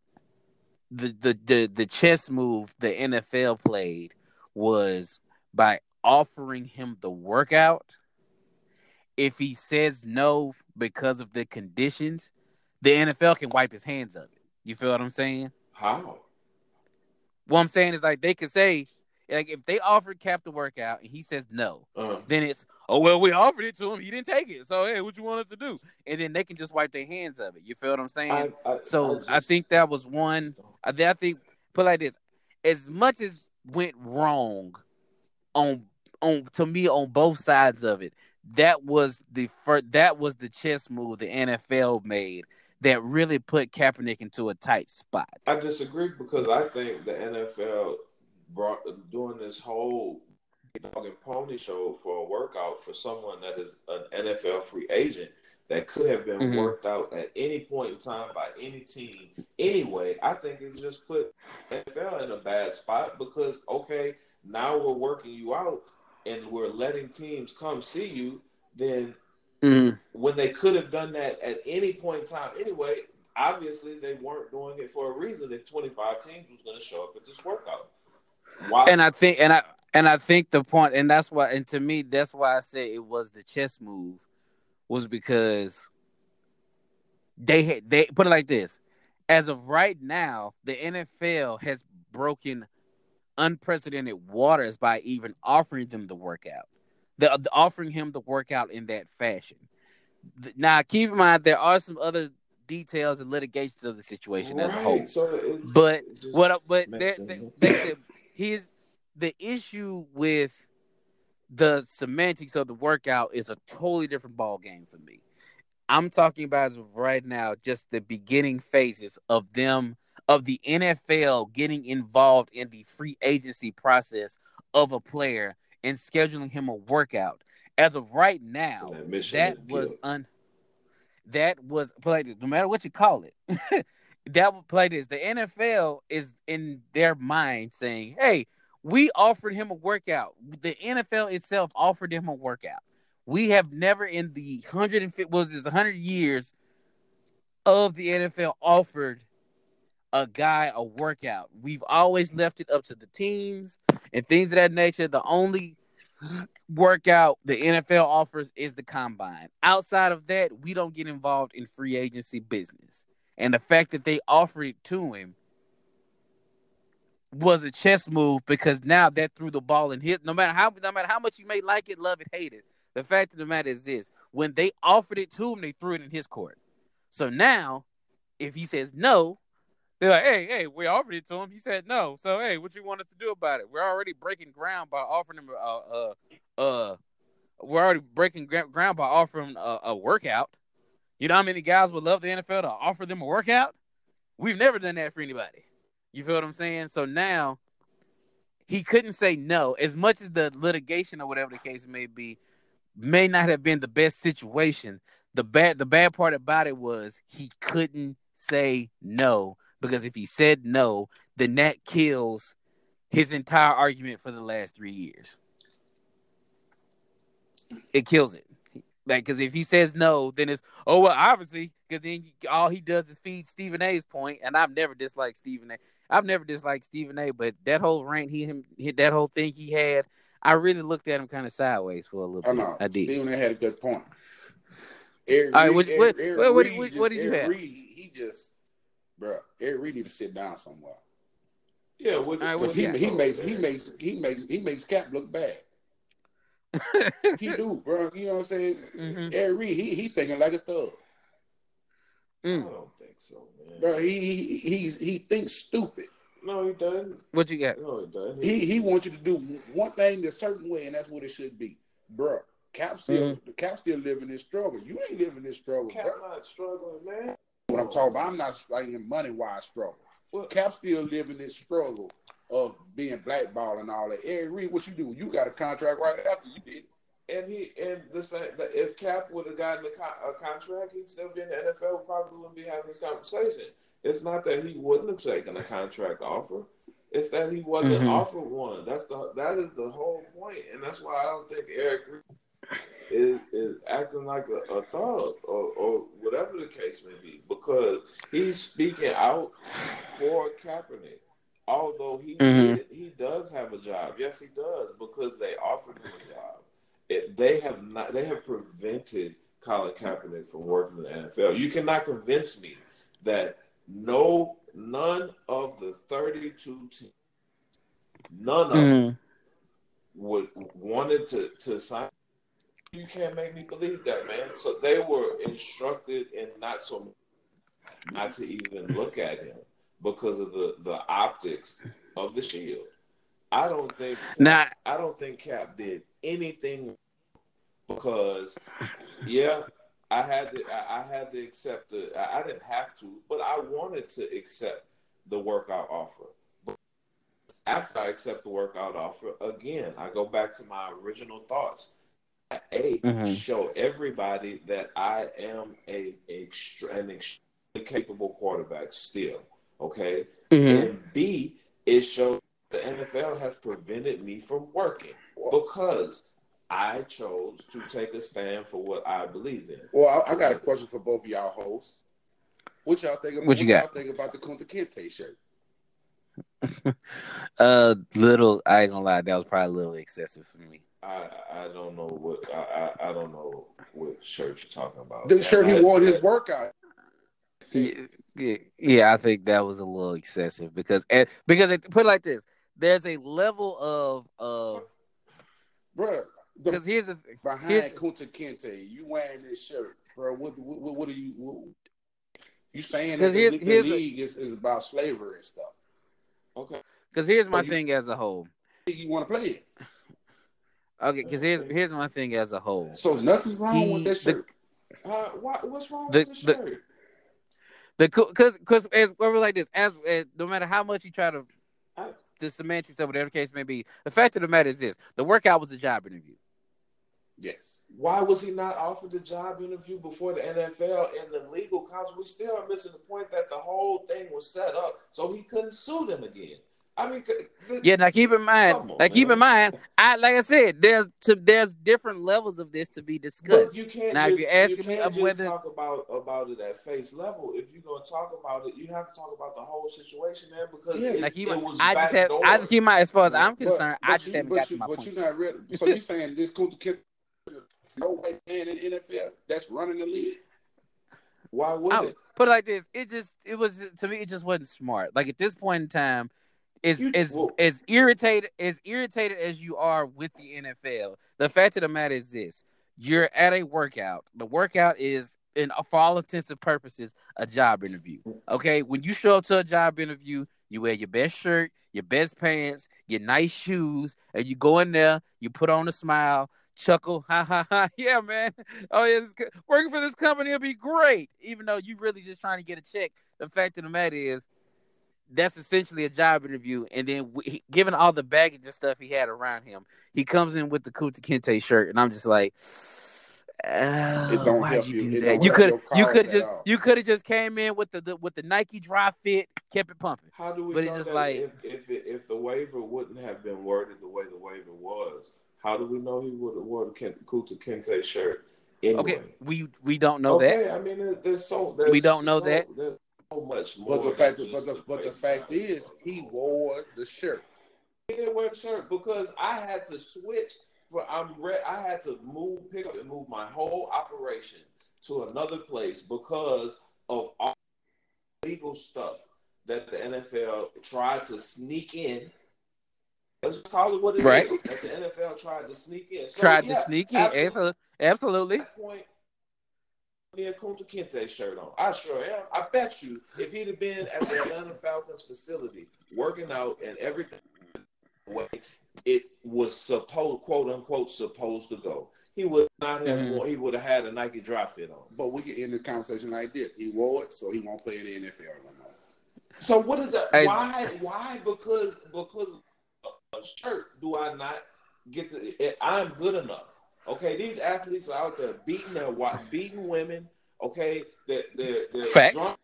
the the the, the chess move the N F L played was by offering him the workout. If he says no because of the conditions, the N F L can wipe his hands of it. You feel what I'm saying? How? What I'm saying is, like, they could say, like, if they offered Cap the workout and he says no, uh-huh. then it's, oh, well, we offered it to him. He didn't take it. So, hey, what you want us to do? And then they can just wipe their hands of it. You feel what I'm saying? I, I, so, I, just, I think that was one. I, I think, put it like this, as much as went wrong on, on to me, on both sides of it, that was the first, that was the chess move the N F L made that really put Kaepernick into a tight spot. I disagree because I think the N F L brought doing this whole dog and pony show for a workout for someone that is an N F L free agent that could have been mm-hmm. worked out at any point in time by any team anyway. I think it just put N F L in a bad spot because, okay, now we're working you out and we're letting teams come see you, then mm. when they could have done that at any point in time anyway, obviously they weren't doing it for a reason if twenty-five teams was going to show up at this workout. Wow. And I think and I and I think the point and that's why and to me that's why I said it was the chess move was because they had they put it like this. As of right now, the N F L has broken unprecedented waters by even offering them the workout, the, the offering him the workout in that fashion. The, now, keep in mind there are some other details and litigations of the situation right. as a whole. So but what? But that, that, that, his the issue with the semantics of the workout is a totally different ball game for me. I'm talking about as of right now, just the beginning phases of them. Of the N F L getting involved in the free agency process of a player and scheduling him a workout. As of right now, that was un. That was played. No matter what you call it, that would play this. The N F L is in their mind saying, "Hey, we offered him a workout. The N F L itself offered him a workout. We have never in the hundred and fifty was this hundred years of the N F L offered." a guy, a workout. We've always left it up to the teams and things of that nature. The only workout the N F L offers is the combine. Outside of that, we don't get involved in free agency business. And the fact that they offered it to him was a chess move because now that threw the ball in his, no matter how, no matter how much you may like it, love it, hate it, the fact of the matter is this. When they offered it to him, they threw it in his court. So now, if he says no, they're like, hey, hey, we offered it to him. He said no. So, hey, what you want us to do about it? We're already breaking ground by offering him a, a, a we're already breaking ground by offering a, a workout. You know how many guys would love the N F L to offer them a workout? We've never done that for anybody. You feel what I'm saying? So now he couldn't say no. As much as the litigation or whatever the case may be, may not have been the best situation. The bad, the bad part about it was he couldn't say no. Because if he said no, then that kills his entire argument for the last three years. It kills it. Like, because if he says no, then it's, oh, well, obviously, because then all he does is feed Stephen A's point, and I've never disliked Stephen A. I've never disliked Stephen A, but that whole rant, he, him, that whole thing he had, I really looked at him kind of sideways for a little oh, bit. No. I did. Stephen A had a good point. Eric all right, what, Eric, what, Eric, what, what, what, what did you Eric have? Reed, he just... Bro, Eric Reid need to sit down somewhere. Yeah, what, right, what's he, he, he makes he makes he makes he makes Cap look bad. He do, bro. You know what I'm saying? Mm-hmm. Eric Reid, he he thinking like a thug. Mm. I don't think so, man. Bro, he he he, he thinks stupid. No, he doesn't. What you got? No, he doesn't. He he wants you to do one thing the certain way, and that's what it should be, bro. Cap still mm-hmm. Cap still living this struggle. You ain't living this struggle, Cap bro. Not struggling, man. What I'm talking about, I'm not saying money wise struggle. Well, Cap still living this struggle of being blackballed and all that. Eric Reid, what you do? You got a contract right after you did. And he and the same. If Cap would have gotten a, con- a contract, he'd still be in the N F L. Probably wouldn't be having this conversation. It's not that he wouldn't have taken a contract offer. It's that he wasn't mm-hmm. offered one. That's the that is the whole point, and that's why I don't think Eric Reid is is acting like a, a thug or, or whatever the case may be, because he's speaking out for Kaepernick. Although he mm-hmm. did, he does have a job, yes he does, because they offered him a job. It, they have not. They have prevented Colin Kaepernick from working in the N F L. You cannot convince me that no, none of the thirty-two teams, none of mm. them would wanted to, to sign. You can't make me believe that, man. So they were instructed and not so not to even look at him because of the, the optics of the shield. I don't think nah. I don't think Cap did anything because yeah, I had to I, I had to accept the I, I didn't have to, but I wanted to accept the workout offer. But after I accept the workout offer, again, I go back to my original thoughts. I a mm-hmm. show everybody that I am a extra, an extremely capable quarterback still, okay? Mm-hmm. And B, it shows the N F L has prevented me from working because I chose to take a stand for what I believe in. Well, I, I got a question for both of y'all hosts. What y'all think about, what you what y'all think about the Kunta Kinte shirt? uh, little, I ain't gonna lie, that was probably a little excessive for me. I, I don't know what I, I, I don't know what shirt you're talking about. The shirt he wore his workout. Yeah, yeah, I think that was a little excessive because because it, put it like this. There's a level of of, bro. Because here's the behind here's, Kunta Kinte, you wearing this shirt, bro. What what, what are you what, you saying? That the, the league a, is, is about slavery and stuff. Okay. Because here's my so you, thing as a whole. You want to play it? Okay. Because here's here's my thing as a whole. So nothing's wrong he, with this shirt. The, uh, what, what's wrong the, with this the shirt? The because because we're like this as, as no matter how much you try to. I, The semantics of whatever the case may be. The fact of the matter is this: the workout was a job interview. Yes. Why was he not offered the job interview before the N F L and the legal counsel? We still are missing the point that the whole thing was set up so he couldn't sue them again. I mean, the, yeah. Now keep in mind. On, now man. keep in mind. I like I said, there's to, there's different levels of this to be discussed. But you can't. Now, just, if you're asking you me, of whether talk about about it at face level. If you're gonna talk about it, you have to talk about the whole situation there because yeah. like it was I just have. I just keep my as far as I'm concerned. But, but I just you, haven't got you, to my but point. But you're not ready. So you saying this Kunta Kinte, no white man in the N F L that's running the league? Why would I, it? Put it like this. It just it was to me. It just wasn't smart. Like at this point in time. Is is as irritated as irritated as you are with the N F L. The fact of the matter is this: you're at a workout. The workout is, in for all intents and purposes, a job interview. Okay, when you show up to a job interview, you wear your best shirt, your best pants, your nice shoes, and you go in there. You put on a smile, chuckle, ha ha ha. Yeah, man. Oh yeah, this, working for this company will be great. Even though you really just trying to get a check. The fact of the matter is. That's essentially a job interview, and then we, given all the baggage and stuff he had around him, he comes in with the Kunta Kinte shirt, and I'm just like, oh, "It don't help you. You, you could, you could just, all. you could have just came in with the, the with the Nike Dry Fit, kept it pumping." How do we? But know it's just that like if if, it, if the waiver wouldn't have been worded the way the waiver was, how do we know he would have worn the Kunta Kinte shirt? Anyway? Okay, we we don't know okay, that. I mean, there's so there's we don't know so, that. So much more. But the fact, but the, but the fact is, he wore the shirt. He didn't wear the shirt because I had to switch. For I'm re- I had to move, pick up, and move my whole operation to another place because of all legal stuff that the N F L tried to sneak in. Let's call it what it right. is. That the N F L tried to sneak in. So, tried yeah, to sneak in. Absolutely. absolutely. At that point, he had Kunta Kinte's shirt on. I sure am. I bet you if he'd have been at the Atlanta Falcons facility working out and everything way it was supposed, quote unquote, supposed to go, he would not have. Mm-hmm. He would have had a Nike dry fit on. But we can end the conversation like this: he wore it, so he won't play in the N F L anymore. So what is that? Hey. Why? Why? Because because a shirt? Do I not get to? I'm good enough. Okay, these athletes are out there beating their wife, beating women. Okay, they're, they're, they're facts. Drunk.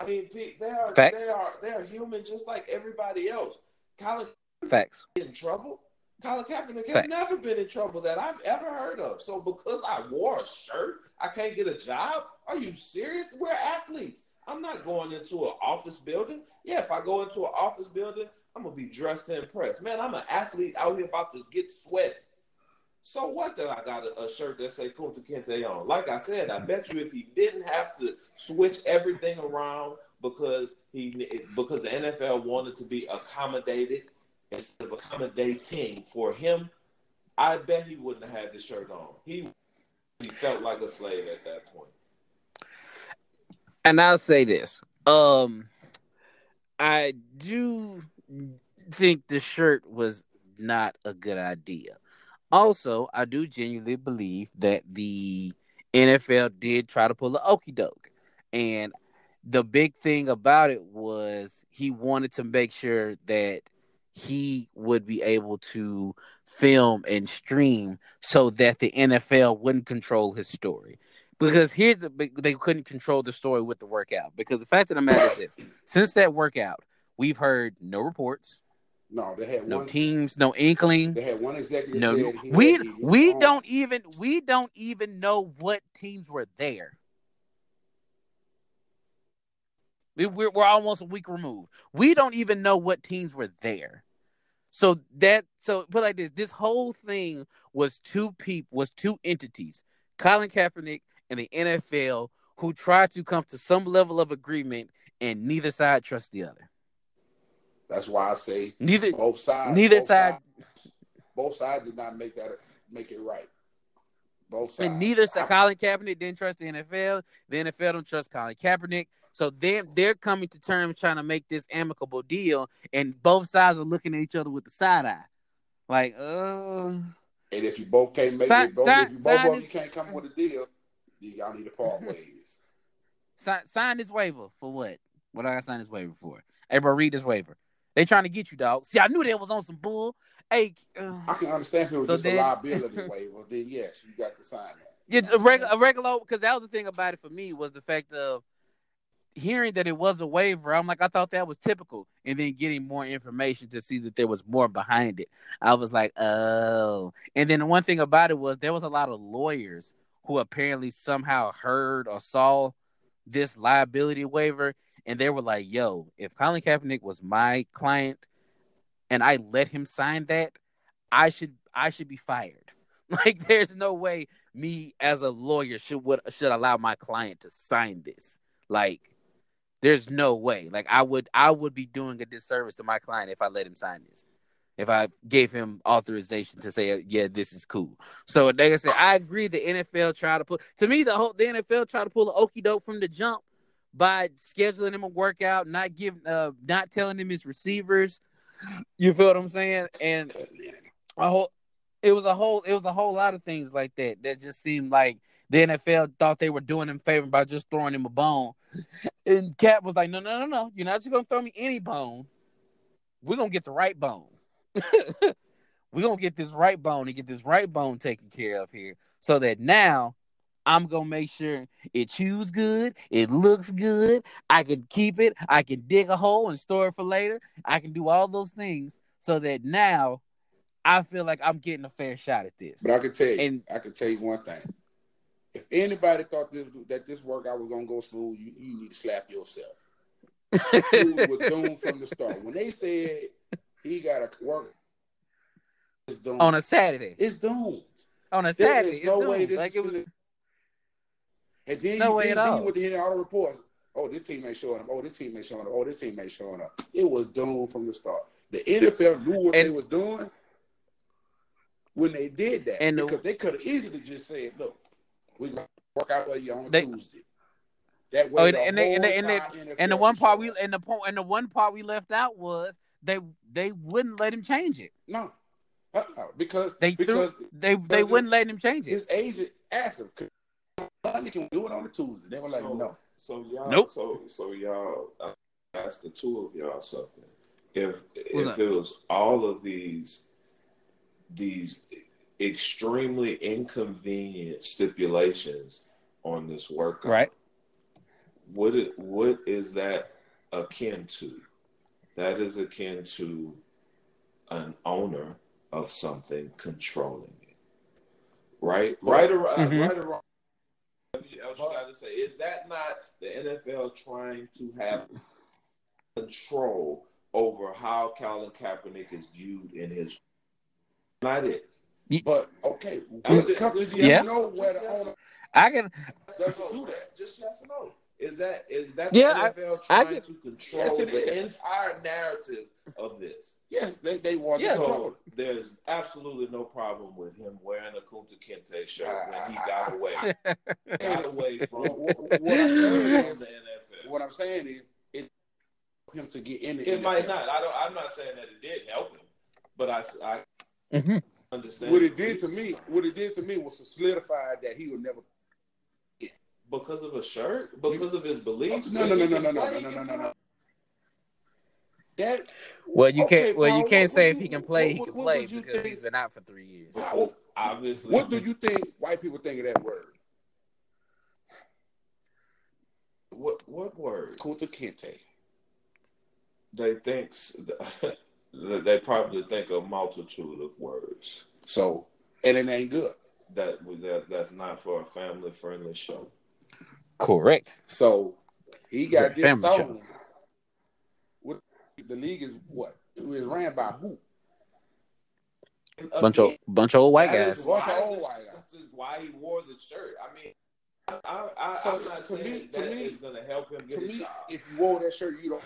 I mean, they are facts. they are they are human just like everybody else. Colin facts in trouble. Colin Kaepernick has facts. never been in trouble that I've ever heard of. So because I wore a shirt, I can't get a job? Are you serious? We're athletes. I'm not going into an office building. Yeah, if I go into an office building, I'm gonna be dressed to impress. Man, I'm an athlete out here about to get sweaty. So what that I got a, a shirt that say Kunta Kinte on? Like I said, I bet you if he didn't have to switch everything around because he because the N F L wanted to be accommodated instead of accommodating for him, I bet he wouldn't have had the shirt on. He, he felt like a slave at that point. And I'll say this. Um, I do think the shirt was not a good idea. Also, I do genuinely believe that the N F L did try to pull a okie doke. And the big thing about it was he wanted to make sure that he would be able to film and stream so that the N F L wouldn't control his story. Because here's the big, they couldn't control the story with the workout. Because the fact of the matter is this, since that workout, we've heard no reports. No, they had no one, teams, no inkling. They had one executive. No, said he we had, he we on. don't even we don't even know what teams were there. We, we're we're almost a week removed. We don't even know what teams were there. So that so put like this, this whole thing was two people was two entities, Colin Kaepernick and the N F L, who tried to come to some level of agreement, and neither side trusts the other. That's why I say neither, both sides. Neither both side, sides, both sides did not make that make it right. Both sides. And neither side. Colin Kaepernick didn't trust the N F L. The N F L don't trust Colin Kaepernick. So they they're coming to terms trying to make this amicable deal, and both sides are looking at each other with the side eye, like, uh. And if you both can't make sign, it, both, sign, if you both of you can't come with a deal, y'all need to part ways. Sign, sign this waiver for what? What do I gotta sign this waiver for? Everybody read this waiver. They trying to get you, dog. See, I knew they was on some bull. Hey, uh, I can understand if it was so just then, a liability waiver. Then yes, you got to sign that. It's a, reg- a regular because that was the thing about it for me was the fact of hearing that it was a waiver. I'm like, I thought that was typical, and then getting more information to see that there was more behind it. I was like, oh. And then the one thing about it was there was a lot of lawyers who apparently somehow heard or saw this liability waiver. And they were like, yo, if Colin Kaepernick was my client and I let him sign that, I should I should be fired. Like, there's no way me as a lawyer should would, should allow my client to sign this. Like, there's no way. Like, I would I would be doing a disservice to my client if I let him sign this. If I gave him authorization to say, yeah, this is cool. So, like I said, I agree the N F L tried to pull – to me, the whole the N F L tried to pull an okie-doke from the jump. By scheduling him a workout, not giving, uh, not telling him his receivers, you feel what I'm saying? And a whole, it was a whole, it was a whole lot of things like that that just seemed like the N F L thought they were doing him a favor by just throwing him a bone. And Cap was like, "No, no, no, no! You're not just gonna throw me any bone. We're gonna get the right bone. We're gonna get this right bone and get this right bone taken care of here, so that now." I'm going to make sure it chews good. It looks good. I can keep it. I can dig a hole and store it for later. I can do all those things so that now I feel like I'm getting a fair shot at this. But I can tell you, and, I can tell you one thing. If anybody thought this, that this workout was going to go smooth, you, you need to slap yourself. You were doomed from the start. When they said he got a work, it's doomed. On a Saturday. It's doomed. On a Saturday. There's no it's way this like it was. And then, no you, way then, at then all. You went to hear all the reports. Oh, this team ain't showing up. Oh, this team ain't showing up. Oh, this team ain't showing up. It was doomed from the start. The N F L knew what and, they was doing when they did that. And because the, they could have easily just said, look, we're going to work out with you on they, Tuesday. That way, oh, the and, they, and, they, and, they, and the one part we and the point and the one part we left out was they they wouldn't let him change it. No, uh, because they because threw, they because they wouldn't let him change it. His agent asked him, "Can we do it on a Tuesday?" They were like, so, "No." So y'all, nope. so so y'all, I asked the two of y'all something. If What's if that? It was all of these these extremely inconvenient stipulations on this workout, right? What it, what is that akin to? That is akin to an owner of something controlling it, right? Right or mm-hmm. right or wrong. Whatever else you got to say, is that not the N F L trying to have control over how Colin Kaepernick is viewed in his? Not it, but okay. Just, just yeah. Know where the owner I can doesn't do that. Just yes or no. Is that is that the yeah, N F L I, trying I to control yes, the is. entire narrative of this? Yes, they, they want yeah, to control so it. There's absolutely no problem with him wearing a Kunta Kinte shirt uh, when he got uh, away. got away from what, what, what I'm saying is, the N F L. What I'm saying is it helped him to get in the It N F L. Might not. I don't I'm not saying that it did help him, but I, I mm-hmm. understand. What it did to me, what it did to me was to solidify that he would never Because of a shirt? Because you, of his beliefs? No, no, no, no, no, no, no, no, no, no. That well, you okay, can't. Well, Paul, you can't say you, if he can play, what, he can what, play what because think, he's been out for three years. Well, obviously. What do you think white people think of that word? What what word? Kunta Kinte. They think they probably think a multitude of words. So, and it ain't good. That that that's not for a family friendly show. Correct. So he got this song. What the league is what? It was ran by who? Bunch of bunch of old white guys. Bunch of old white guys. This is why he wore the shirt. I mean, I, I, so I'm not saying me, that is going to help him get to me, job. If you wore that shirt, you don't.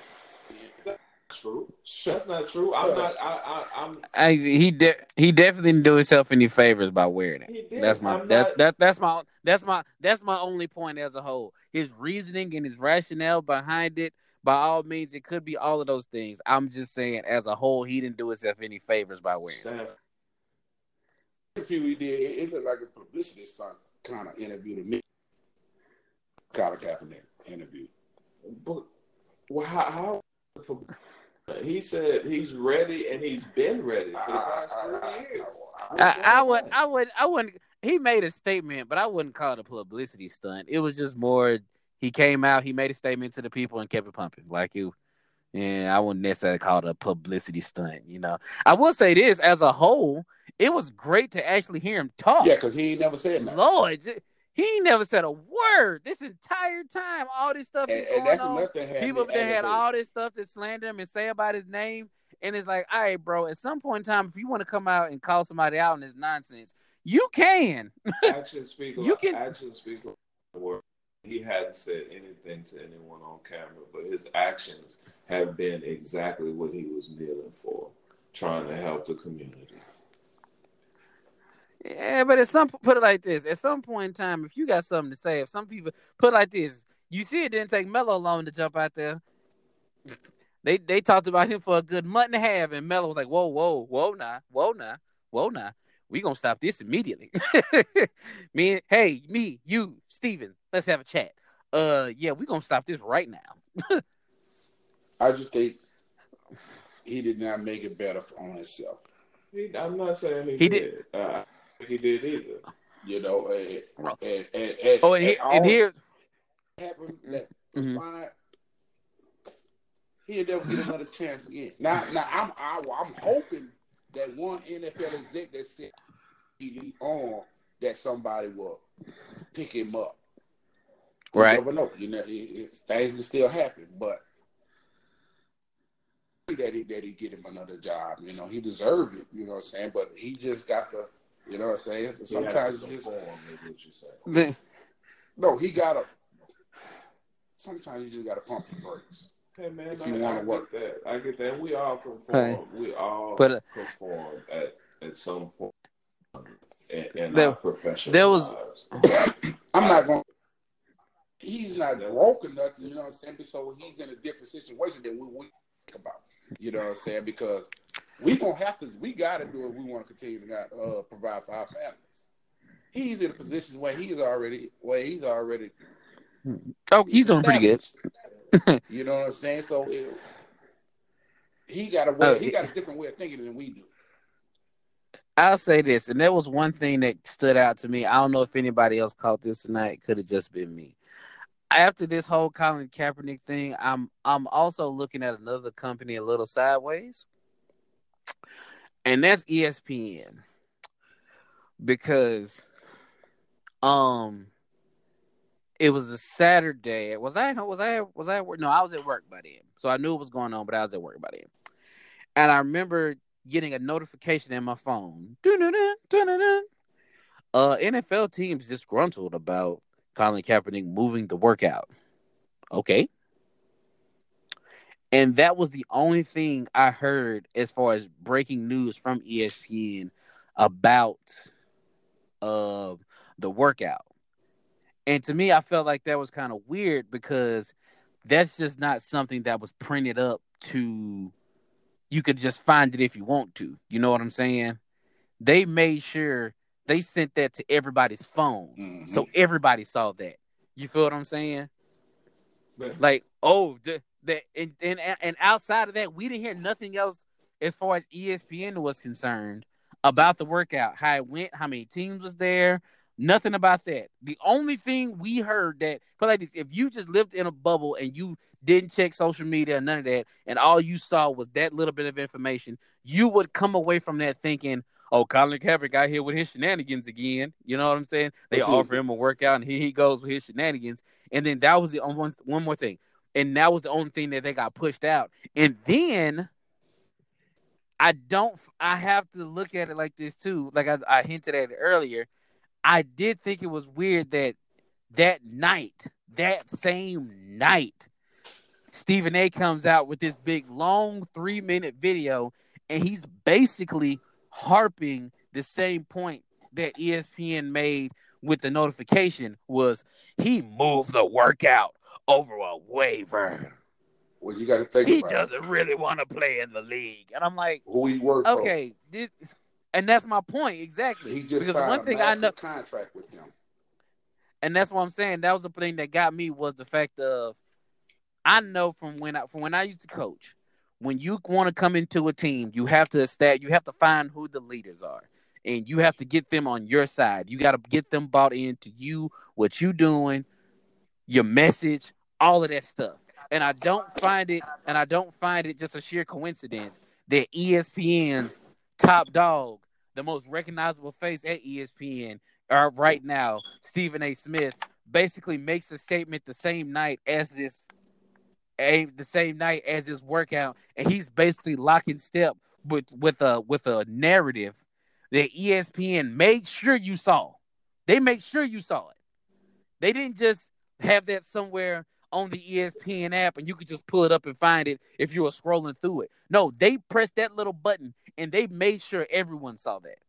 That's not true. That's not true. I'm not. I, I, I'm. I, he de- he definitely didn't do himself any favors by wearing it. That's my I'm that's not... that that's my that's my that's my only point as a whole. His reasoning and his rationale behind it, by all means, it could be all of those things. I'm just saying, as a whole, he didn't do himself any favors by wearing Staff. it. If he did, it looked like a publicity stunt kind of interview to me. Colin Kaepernick interview, but well, how how. He said he's ready, and he's been ready for the past thirty years. I, I would, I would, I wouldn't. He made a statement, but I wouldn't call it a publicity stunt. It was just more. He came out, he made a statement to the people, and kept it pumping. Like you, yeah, I wouldn't necessarily call it a publicity stunt. You know, I will say this as a whole, it was great to actually hear him talk. Yeah, because he ain't never said nothing. Lord. Just, He never said a word this entire time. All this stuff is going that's on. That People that had all this stuff that slander him and say about his name. And it's like, all right, bro, at some point in time, if you want to come out and call somebody out on this nonsense, you can. Action speaker. You can. Action speaker. He hadn't said anything to anyone on camera, but his actions have been exactly what he was kneeling for, trying to help the community. Yeah, but at some put it like this: at some point in time, if you got something to say, if some people put it like this, you see, it didn't take Melo long to jump out there. They they talked about him for a good month and a half, and Melo was like, "Whoa, whoa, whoa, nah, whoa, nah, whoa, nah, we gonna stop this immediately." me, hey, me, you, Steven, let's have a chat. Uh, yeah, we gonna stop this right now. I just think he did not make it better on himself. He, I'm not saying he, he did. did. Uh, He did either, you know. And, and, and, and, oh, and, he, and, and here happened that mm-hmm. he'll never get another chance again. Now, now I'm I, I'm hoping that one N F L exec that said he on that somebody will pick him up. You right? Never know. You know, it, it, things can still happen, but that he that he get him another job. You know, he deserved it. You know what I'm saying? But he just got the. You know what I'm saying? Sometimes you just... No, he got a... sometimes you just got to pump the brakes. Hey, man, if you I, want I to work. Get that. I get that. We all perform. Right. We all but, uh, perform at, at some point in, in there, our professional there was, lives. I'm not going to. He's not broken nothing, you know what I'm saying? So he's in a different situation than we, we think about. You know what I'm saying? Because we gonna have to, we gotta do it if we want to continue to not uh, provide for our families. He's in a position where he's already, where he's already. Oh, he's, he's doing pretty good. You know what I'm saying? So it, he got a way, oh, he got a different way of thinking than we do. I'll say this, and that was one thing that stood out to me. I don't know if anybody else caught this tonight. It could have just been me. After this whole Colin Kaepernick thing, I'm I'm also looking at another company a little sideways, and that's E S P N, because um, it was a Saturday. Was I was I was I at work? No, I was at work by then, so I knew what was going on, but I was at work by then, and I remember getting a notification in my phone. Dun-dun-dun, dun-dun-dun. Uh, N F L teams disgruntled about Colin Kaepernick moving the workout. Okay. And that was the only thing I heard as far as breaking news from E S P N about uh, the workout. And to me, I felt like that was kind of weird, because that's just not something that was printed up to, you could just find it if you want to. You know what I'm saying? They made sure they sent that to everybody's phone. Mm-hmm. So everybody saw that. You feel what I'm saying? But, like, oh, the, the, and, and, and outside of that, we didn't hear nothing else as far as E S P N was concerned about the workout, how it went, how many teams was there, nothing about that. The only thing we heard that, but like this, if you just lived in a bubble and you didn't check social media and none of that, and all you saw was that little bit of information, you would come away from that thinking, oh, Colin Kaepernick got here with his shenanigans again. You know what I'm saying? They That's offer it. him a workout, and here he goes with his shenanigans. And then that was the only one, one more thing. And that was the only thing that they got pushed out. And then I don't – I have to look at it like this too. Like I, I hinted at it earlier. I did think it was weird that that night, that same night, Stephen A. comes out with this big, long three-minute video, and he's basically – harping the same point that E S P N made with the notification, was he moved the workout over a waiver. Well, you got to think he about doesn't it. really want to play in the league, and I'm like, who he worked okay, for? This, and that's my point exactly. He just because signed one a thing I know contract with them, and that's what I'm saying. That was the thing that got me, was the fact of, I know from when I from when I used to coach. When you want to come into a team, you have to stat, you have to find who the leaders are, and you have to get them on your side. You got to get them bought into you, what you doing, your message, all of that stuff. And I don't find it, and I don't find it just a sheer coincidence that E S P N's top dog, the most recognizable face at E S P N, are right now, Stephen A. Smith, basically makes a statement the same night as this. A, the same night as his workout, and he's basically locking step with with a with a narrative that E S P N made sure you saw. They made sure you saw it. They didn't just have that somewhere on the E S P N app and you could just pull it up and find it if you were scrolling through it. No, they pressed that little button and they made sure everyone saw that.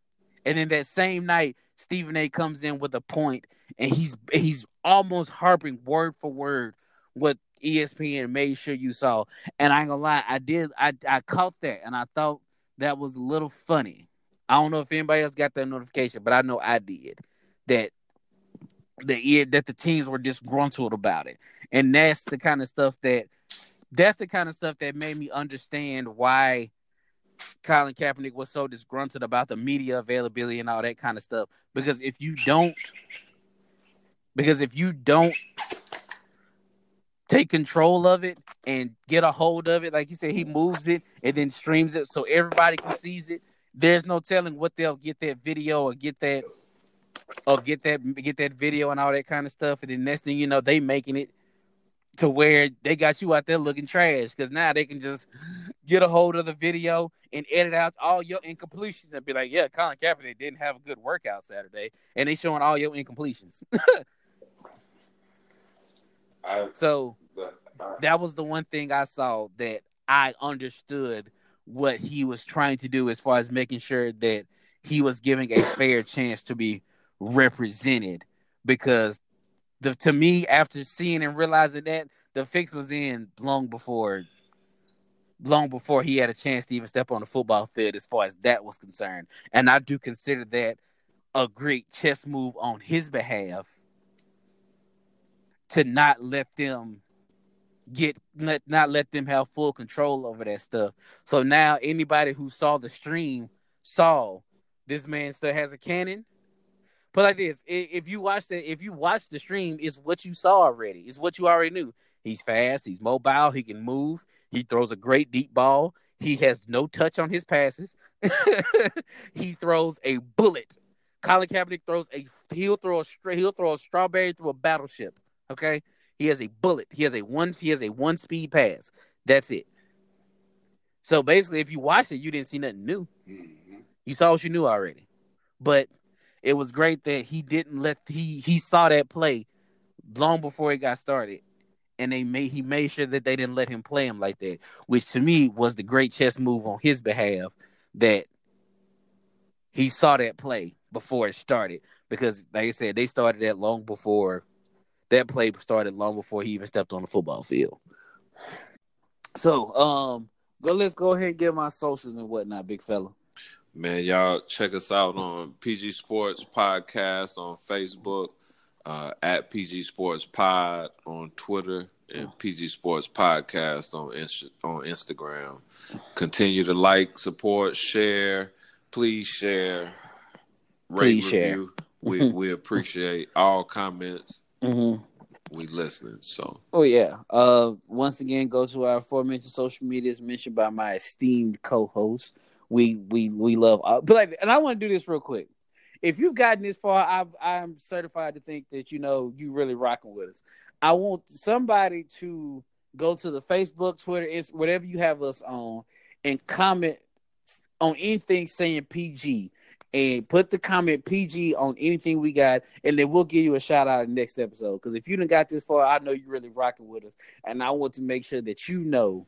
And then that same night, Stephen A. comes in with a point, and he's he's almost harping word for word what E S P N made sure you saw. And I ain't gonna lie, I did I, I caught that, and I thought that was a little funny. I don't know if anybody else got that notification, but I know I did. That the that the teams were disgruntled about it. And that's the kind of stuff that that's the kind of stuff that made me understand why Colin Kaepernick was so disgruntled about the media availability and all that kind of stuff. Because if you don't because if you don't take control of it and get a hold of it, like you said, he moves it and then streams it so everybody can see it. There's no telling what they'll get that video or get that or get that get that video and all that kind of stuff. And then next thing you know, they making it to where they got you out there looking trash, because now they can just get a hold of the video and edit out all your incompletions and be like, yeah, Colin Kaepernick didn't have a good workout Saturday, and they showing all your incompletions. I, so I, that was the one thing I saw that I understood what he was trying to do as far as making sure that he was giving a fair chance to be represented. Because the, to me, after seeing and realizing that, the fix was in long before long before he had a chance to even step on the football field as far as that was concerned. And I do consider that a great chess move on his behalf to not let them get let, not let them have full control over that stuff. So now anybody who saw the stream saw this man still has a cannon. But like this, if you watch that, if you watch the stream, it's what you saw already. It's what you already knew. He's fast. He's mobile. He can move. He throws a great deep ball. He has no touch on his passes. He throws a bullet. Colin Kaepernick throws a he'll throw a he'll throw a strawberry through a battleship. Okay, he has a bullet. He has a one. He has a one speed pass. That's it. So basically, if you watch it, you didn't see nothing new. Mm-hmm. You saw what you knew already. But it was great that he didn't let he he saw that play long before it got started, and they made he made sure that they didn't let him play him like that, which to me was the great chess move on his behalf that he saw that play before it started. Because like I said, they started that long before that play started, long before he even stepped on the football field. So um, go let's go ahead and get my socials and whatnot, big fella. Man, y'all check us out on P G Sports Podcast on Facebook, uh, at P G Sports Pod on Twitter, and P G Sports Podcast on Inst- on Instagram. Continue to like, support, share. Please share. Rate, Please review. Share. We we appreciate all comments. Mm-hmm. We listening. So. Oh yeah. Uh, once again, go to our aforementioned social medias mentioned by my esteemed co-host. We we we love, but like, and I want to do this real quick. If you've gotten this far, I've, I'm certified to think that you know you really rocking with us. I want somebody to go to the Facebook, Twitter, it's whatever you have us on, and comment on anything saying P G, and put the comment P G on anything we got, and then we'll give you a shout out in the next episode. Because if you done got this far, I know you really rocking with us, and I want to make sure that you know.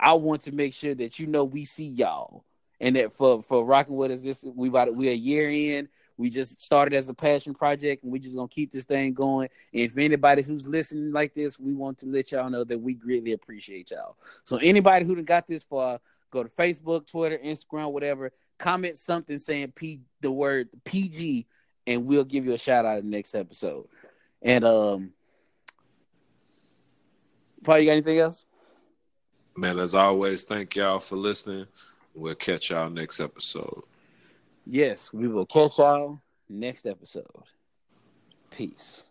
I want to make sure that you know we see y'all, and that for, for rocking with us, this we about we're a year in. We just started as a passion project, and we just gonna keep this thing going. And if anybody who's listening like this, we want to let y'all know that we greatly appreciate y'all. So anybody who done got this far, go to Facebook, Twitter, Instagram, whatever. Comment something saying P the word P G, and we'll give you a shout out in the next episode. And um, Paul, you got anything else? Man, as always, thank y'all for listening. We'll catch y'all next episode. Yes, we will catch y'all next episode. Peace.